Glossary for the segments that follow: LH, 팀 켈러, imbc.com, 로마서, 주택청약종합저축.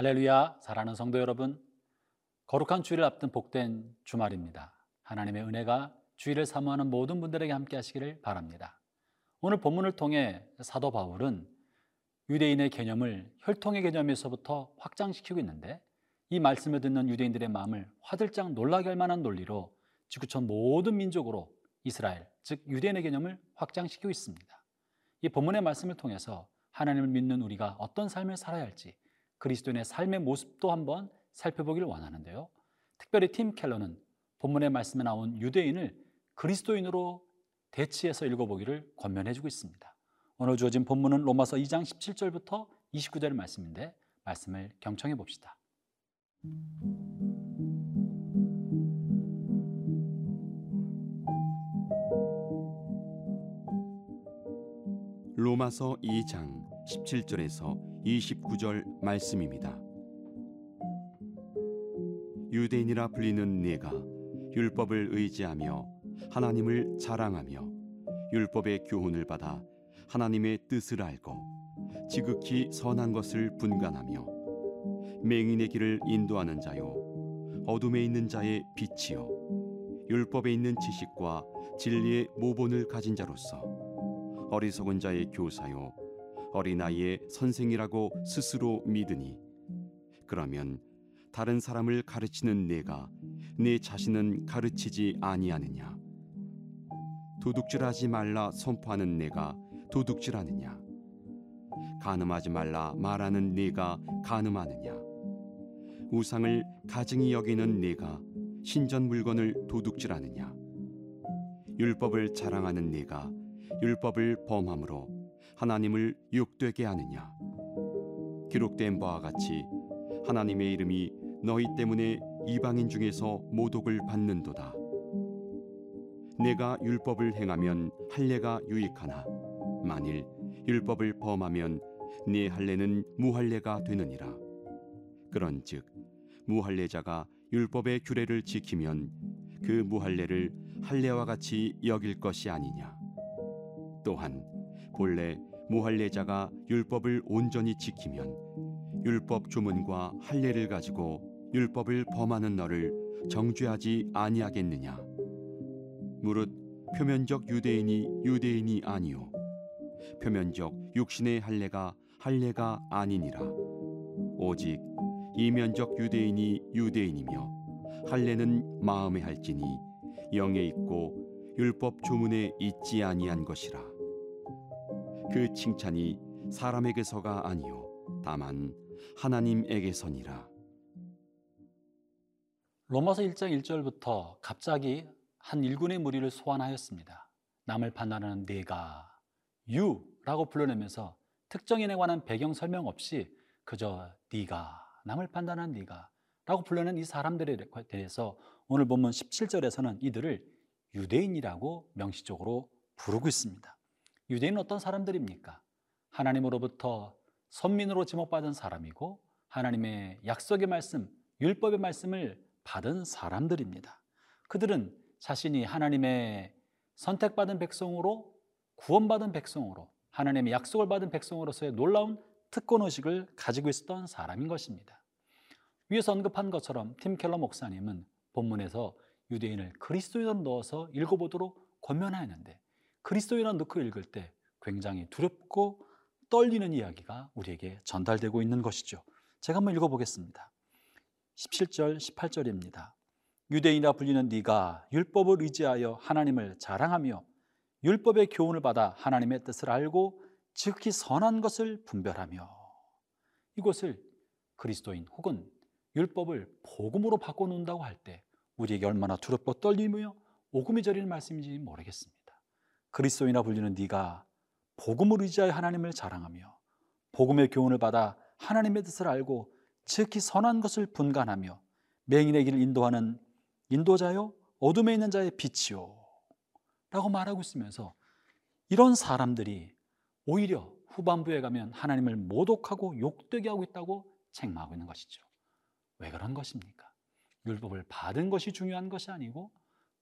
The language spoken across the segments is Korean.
할렐루야, 사랑하는 성도 여러분, 거룩한 주일을 앞둔 복된 주말입니다. 하나님의 은혜가 주일을 사모하는 모든 분들에게 함께 하시기를 바랍니다. 오늘 본문을 통해 사도 바울은 유대인의 개념을 혈통의 개념에서부터 확장시키고 있는데, 이 말씀을 듣는 유대인들의 마음을 화들짝 놀라게 할 만한 논리로 지구촌 모든 민족으로 이스라엘, 즉 유대인의 개념을 확장시키고 있습니다. 이 본문의 말씀을 통해서 하나님을 믿는 우리가 어떤 삶을 살아야 할지, 그리스도인의 삶의 모습도 한번 살펴보길 원하는데요, 특별히 팀 켈러는 본문의 말씀에 나온 유대인을 그리스도인으로 대치해서 읽어보기를 권면해주고 있습니다. 오늘 주어진 본문은 로마서 2장 17절부터 29절 말씀인데, 말씀을 경청해 봅시다. 로마서 2장 17절에서 29절 말씀입니다. 유대인이라 불리는 네가 율법을 의지하며 하나님을 자랑하며 율법의 교훈을 받아 하나님의 뜻을 알고 지극히 선한 것을 분간하며 맹인의 길을 인도하는 자요 어둠에 있는 자의 빛이요 율법에 있는 지식과 진리의 모본을 가진 자로서 어리석은 자의 교사요 어린아이의 선생이라고 스스로 믿으니, 그러면 다른 사람을 가르치는 네가 네 자신은 가르치지 아니하느냐? 도둑질하지 말라 선포하는 네가 도둑질하느냐? 간음하지 말라 말하는 네가 간음하느냐? 우상을 가증히 여기는 네가 신전 물건을 도둑질하느냐? 율법을 자랑하는 네가 율법을 범함으로 하나님을 욕되게 하느냐? 기록된 바와 같이 하나님의 이름이 너희 때문에 이방인 중에서 모독을 받는도다. 내가 율법을 행하면 할례가 유익하나 만일 율법을 범하면 네 할례는 무할례가 되느니라. 그런즉 무할례자가 율법의 규례를 지키면 그 무할례를 할례와 같이 여길 것이 아니냐. 또한 본래 무할례자가 율법을 온전히 지키면 율법 조문과 할례를 가지고 율법을 범하는 너를 정죄하지 아니하겠느냐. 무릇 표면적 유대인이 아니요 표면적 육신의 할례가 아니니라. 오직 이면적 유대인이며 할례는 마음에 할지니 영에 있고 율법 조문에 있지 아니한 것이라. 그 칭찬이 사람에게서가 아니요 다만 하나님에게서니라. 로마서 1장 1절부터 갑자기 한 일군의 무리를 소환하였습니다. 남을 판단하는 네가, 유라고 불러내면서 특정인에 관한 배경 설명 없이 그저 네가, 남을 판단하는 네가 라고 불러낸 이 사람들에 대해서 오늘 본문 17절에서는 이들을 유대인이라고 명시적으로 부르고 있습니다. 유대인은 어떤 사람들입니까? 하나님으로부터 선민으로 지목받은 사람이고 하나님의 약속의 말씀, 율법의 말씀을 받은 사람들입니다. 그들은 자신이 하나님의 선택받은 백성으로, 구원받은 백성으로, 하나님의 약속을 받은 백성으로서의 놀라운 특권의식을 가지고 있었던 사람인 것입니다. 위에서 언급한 것처럼 팀 켈러 목사님은 본문에서 유대인을 그리스도인으로 넣어서 읽어보도록 권면하였는데, 그리스도인을 넣고 읽을 때 굉장히 두렵고 떨리는 이야기가 우리에게 전달되고 있는 것이죠. 제가 한번 읽어보겠습니다. 17절, 18절입니다. 유대인이라 불리는 네가 율법을 의지하여 하나님을 자랑하며 율법의 교훈을 받아 하나님의 뜻을 알고 지극히 선한 것을 분별하며. 이곳을 그리스도인 혹은 율법을 복음으로 바꿔놓는다고 할 때 우리에게 얼마나 두렵고 떨리며 오금이 저리는 말씀인지 모르겠습니다. 그리스도인이라 불리는 네가 복음을 의지하여 하나님을 자랑하며 복음의 교훈을 받아 하나님의 뜻을 알고 지극히 선한 것을 분간하며 맹인의 길을 인도하는 인도자요 어둠에 있는 자의 빛이요 라고 말하고 있으면서, 이런 사람들이 오히려 후반부에 가면 하나님을 모독하고 욕되게 하고 있다고 책망하고 있는 것이죠. 왜 그런 것입니까? 율법을 받은 것이 중요한 것이 아니고,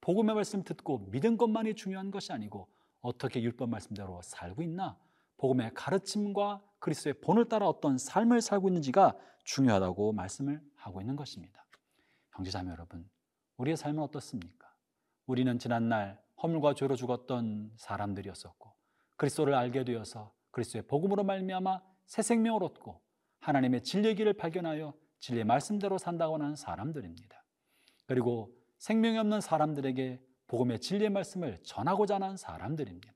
복음의 말씀 듣고 믿은 것만이 중요한 것이 아니고, 어떻게 율법 말씀대로 살고 있나, 복음의 가르침과 그리스도의 본을 따라 어떤 삶을 살고 있는지가 중요하다고 말씀을 하고 있는 것입니다. 형제자매 여러분, 우리의 삶은 어떻습니까? 우리는 지난날 허물과 죄로 죽었던 사람들이었었고, 그리스도를 알게 되어서 그리스도의 복음으로 말미암아 새 생명을 얻고 하나님의 진리의 길을 발견하여 진리의 말씀대로 산다고 하는 사람들입니다. 그리고 생명이 없는 사람들에게 복음의 진리의 말씀을 전하고자 하는 사람들입니다.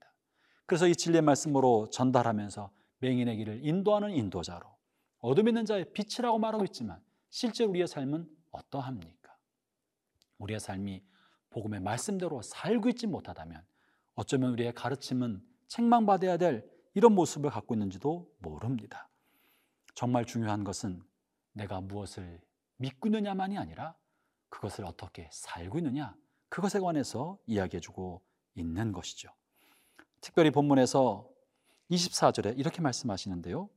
그래서 이 진리의 말씀으로 전달하면서 맹인의 길을 인도하는 인도자로, 어둠에 있는 자의 빛이라고 말하고 있지만 실제 우리의 삶은 어떠합니까? 우리의 삶이 복음의 말씀대로 살고 있지 못하다면 어쩌면 우리의 가르침은 책망받아야 될 이런 모습을 갖고 있는지도 모릅니다. 정말 중요한 것은 내가 무엇을 믿고 있느냐만이 아니라 그것을 어떻게 살고 있느냐, 그것에 관해서 이야기해주고 있는 것이죠. 특별히 본문에서 24절에 이렇게 말씀하시는데요,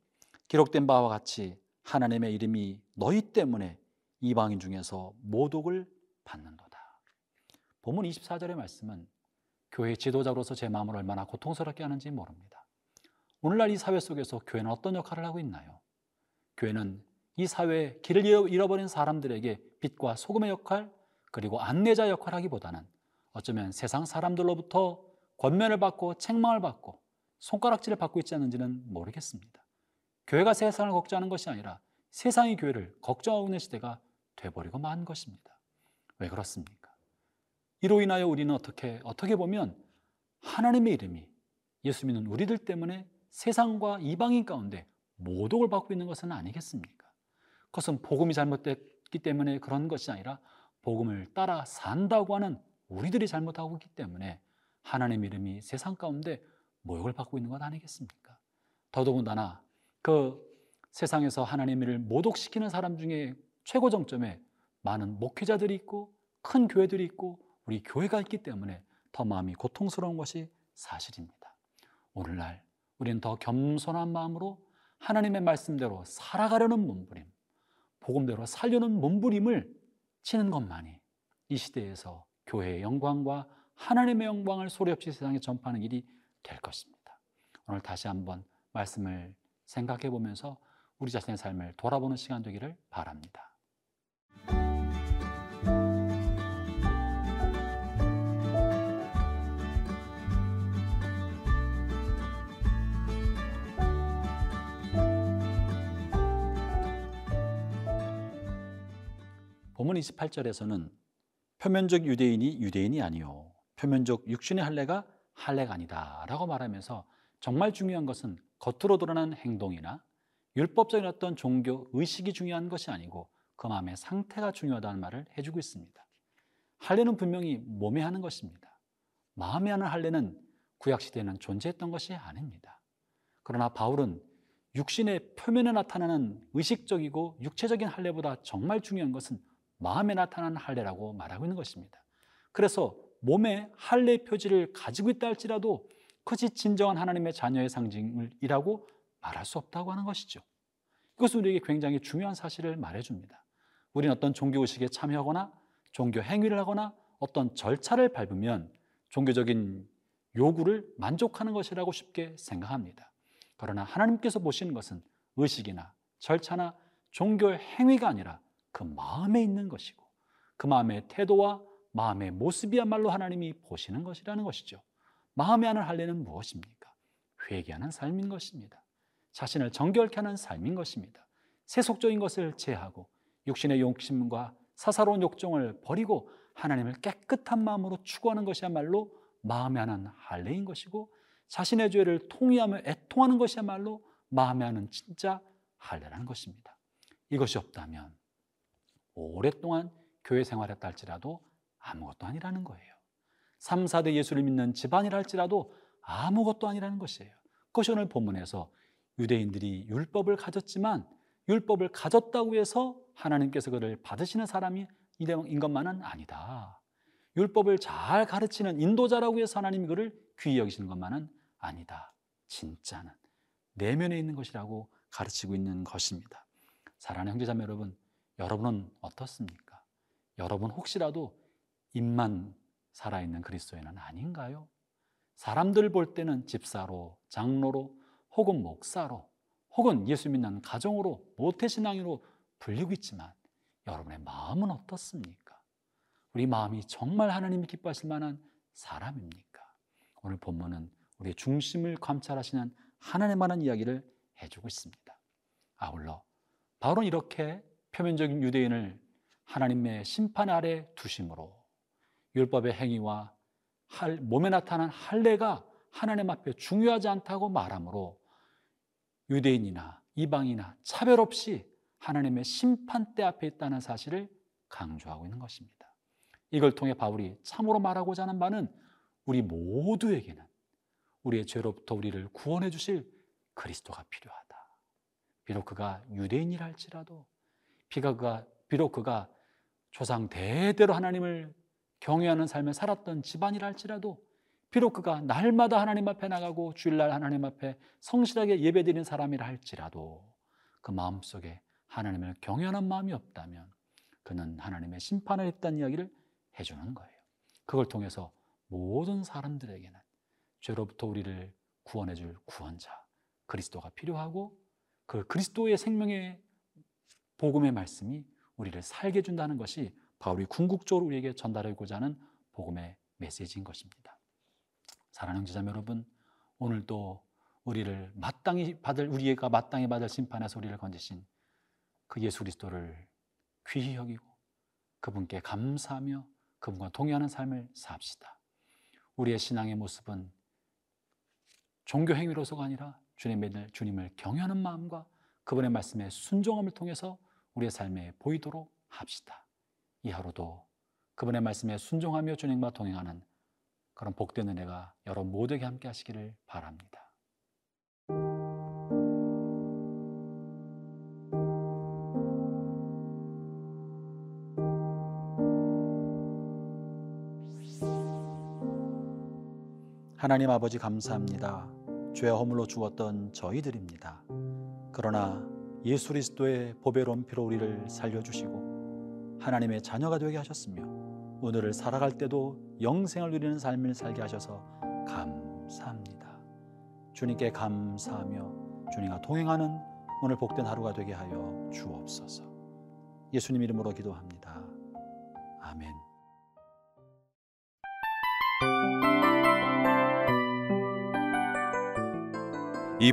기록된 바와 같이 하나님의 이름이 너희 때문에 이방인 중에서 모독을 받는도다. 본문 24절의 말씀은 교회 지도자로서 제 마음을 얼마나 고통스럽게 하는지 모릅니다. 오늘날 이 사회 속에서 교회는 어떤 역할을 하고 있나요? 교회는 이 사회에 길을 잃어버린 사람들에게 빛과 소금의 역할, 그리고 안내자 역할을 하기보다는 어쩌면 세상 사람들로부터 권면을 받고 책망을 받고 손가락질을 받고 있지 않은지는 모르겠습니다. 교회가 세상을 걱정하는 것이 아니라 세상이 교회를 걱정하고 있는 시대가 돼버리고 만 것입니다. 왜 그렇습니까? 이로 인하여 우리는 어떻게 보면 하나님의 이름이, 예수 믿는 우리들 때문에 세상과 이방인 가운데 모독을 받고 있는 것은 아니겠습니까? 그것은 복음이 잘못됐기 때문에 그런 것이 아니라 복음을 따라 산다고 하는 우리들이 잘못하고 있기 때문에 하나님의 이름이 세상 가운데 모욕을 받고 있는 것 아니겠습니까? 더더군다나 그 세상에서 하나님의 이름을 모독시키는 사람 중에 최고 정점에 많은 목회자들이 있고 큰 교회들이 있고 우리 교회가 있기 때문에 더 마음이 고통스러운 것이 사실입니다. 오늘날 우리는 더 겸손한 마음으로 하나님의 말씀대로 살아가려는 몸부림, 복음대로 살려는 몸부림을 치는 것만이 이 시대에서 교회의 영광과 하나님의 영광을 소리없이 세상에 전파하는 일이 될 것입니다. 오늘 다시 한번 말씀을 생각해 보면서 우리 자신의 삶을 돌아보는 시간 되기를 바랍니다. 본문 28절에서는 표면적 유대인이 유대인이 아니요, 표면적 육신의 할례가 할례가 아니다 라고 말하면서 정말 중요한 것은 겉으로 드러난 행동이나 율법적인 어떤 종교 의식이 중요한 것이 아니고 그 마음의 상태가 중요하다는 말을 해주고 있습니다. 할례는 분명히 몸에 하는 것입니다. 마음에 하는 할례는 구약시대에는 존재했던 것이 아닙니다. 그러나 바울은 육신의 표면에 나타나는 의식적이고 육체적인 할례보다 정말 중요한 것은 마음에 나타나는 할례라고 말하고 있는 것입니다. 그래서 몸에 할례 표지를 가지고 있다 할지라도 그것이 진정한 하나님의 자녀의 상징이라고 말할 수 없다고 하는 것이죠. 이것은 우리에게 굉장히 중요한 사실을 말해줍니다. 우리는 어떤 종교의식에 참여하거나 종교 행위를 하거나 어떤 절차를 밟으면 종교적인 요구를 만족하는 것이라고 쉽게 생각합니다. 그러나 하나님께서 보시는 것은 의식이나 절차나 종교 행위가 아니라 그 마음에 있는 것이고 그 마음의 태도와 마음의 모습이야말로 하나님이 보시는 것이라는 것이죠. 마음에 하는 할례는 무엇입니까? 회개하는 삶인 것입니다. 자신을 정결케 하는 삶인 것입니다. 세속적인 것을 제하고 육신의 욕심과 사사로운 욕정을 버리고 하나님을 깨끗한 마음으로 추구하는 것이야말로 마음에 하는 할례인 것이고, 자신의 죄를 통회하며 애통하는 것이야말로 마음에 하는 진짜 할례라는 것입니다. 이것이 없다면 오랫동안 교회 생활했다 할지라도 아무것도 아니라는 거예요. 3,4대 예수를 믿는 집안이라 할지라도 아무것도 아니라는 것이에요. 그것이 오늘 본문에서 유대인들이 율법을 가졌지만 율법을 가졌다고 해서 하나님께서 그를 받으시는 사람이 인 것만은 아니다, 율법을 잘 가르치는 인도자라고 해서 하나님이 그를 귀히 여기시는 것만은 아니다, 진짜는 내면에 있는 것이라고 가르치고 있는 것입니다. 사랑하는 형제자매 여러분, 여러분은 어떻습니까? 여러분 혹시라도 입만 살아있는 그리스도인은 아닌가요? 사람들 볼 때는 집사로, 장로로, 혹은 목사로 혹은 예수 믿는 가정으로 모태신앙으로 불리고 있지만 여러분의 마음은 어떻습니까? 우리 마음이 정말 하나님이 기뻐하실 만한 사람입니까? 오늘 본문은 우리의 중심을 감찰하시는 하나님에 관한 이야기를 해주고 있습니다. 아울러 바울은 이렇게 표면적인 유대인을 하나님의 심판 아래 두심으로 율법의 행위와 몸에 나타난 할례가 하나님 앞에 중요하지 않다고 말하므로 유대인이나 이방이나 차별 없이 하나님의 심판대 앞에 있다는 사실을 강조하고 있는 것입니다. 이걸 통해 바울이 참으로 말하고자 하는 바는 우리 모두에게는 우리의 죄로부터 우리를 구원해 주실 그리스도가 필요하다. 비록 그가 유대인이라 할지라도 비록 그가 조상 대대로 하나님을 경외하는 삶을 살았던 집안이라 할지라도 비록 그가 날마다 하나님 앞에 나가고 주일날 하나님 앞에 성실하게 예배드리는 사람이라 할지라도 그 마음속에 하나님을 경외하는 마음이 없다면 그는 하나님의 심판을 했다는 이야기를 해주는 거예요. 그걸 통해서 모든 사람들에게는 죄로부터 우리를 구원해 줄 구원자 그리스도가 필요하고 그 그리스도의 생명의 복음의 말씀이 우리를 살게 해준다는 것이 바울이 궁극적으로 우리에게 전달하고자 하는 복음의 메시지인 것입니다. 사랑하는 형제자매 여러분, 오늘도 우리가 마땅히 받을 심판에서 우리를 건지신 그 예수 그리스도를 귀히 여기고 그분께 감사하며 그분과 동의하는 삶을 삽시다. 우리의 신앙의 모습은 종교 행위로서가 아니라 주님을 경외하는 마음과 그분의 말씀에 순종함을 통해서 우리의 삶에 보이도록 합시다. 이 하루도 그분의 말씀에 순종하며 주님과 동행하는 그런 복된 은혜가 여러분 모두에게 함께 하시기를 바랍니다. 하나님 아버지 감사합니다. 죄와 허물로 죽었던 저희들입니다. 그러나 예수 그리스도의 보배로운 피로 우리를 살려주시고 하나님의 자녀가 되게 하셨으며 오늘을 살아갈 때도 영생을 누리는 삶을 살게 하셔서 감사합니다. 주님께 감사하며 주님과 동행하는 오늘 복된 하루가 되게 하여 주옵소서. 예수님 이름으로 기도합니다. 아멘. 이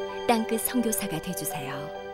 땅끝 선교사가 되어주세요.